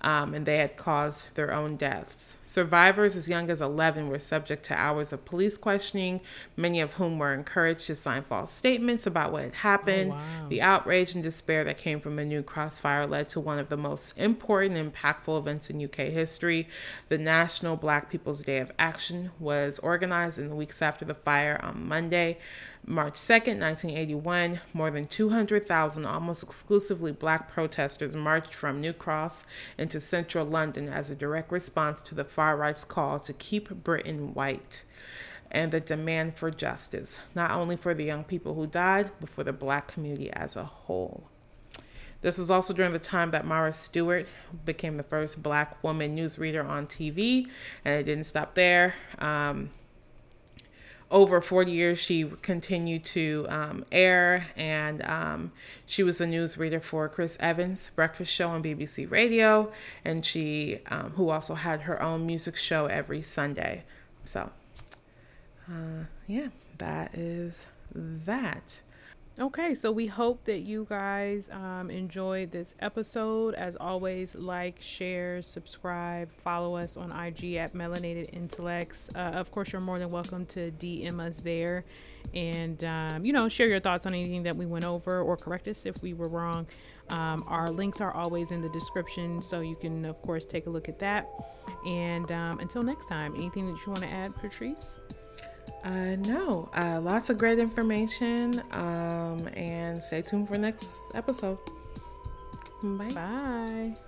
and they had caused their own deaths. Survivors as young as 11 were subject to hours of police questioning, many of whom were encouraged to sign false statements about what had happened. Oh, wow. The outrage and despair that came from the New Cross fire led to one of the most important and impactful events in UK history. The National Black People's Day of Action was organized in the weeks after the fire on Monday, March 2nd, 1981, more than 200,000 almost exclusively Black protesters marched from New Cross into central London as a direct response to the far right's call to keep Britain white and the demand for justice, not only for the young people who died, but for the Black community as a whole. This was also during the time that Mara Stewart became the first Black woman newsreader on TV, and it didn't stop there. over 40 years, she continued to air, and she was a newsreader for Chris Evans' breakfast show on BBC Radio, and she who also had her own music show every Sunday. So, yeah, that is that. Okay, so we hope that you guys enjoyed this episode. As always, like, share, subscribe, follow us on IG at Melanated Intellects. Of course, you're more than welcome to DM us there and, you know, share your thoughts on anything that we went over or correct us if we were wrong. Our links are always in the description, so you can, of course, take a look at that. And until next time, anything that you want to add, Patrice? No, lots of great information, and stay tuned for next episode. Bye. Bye.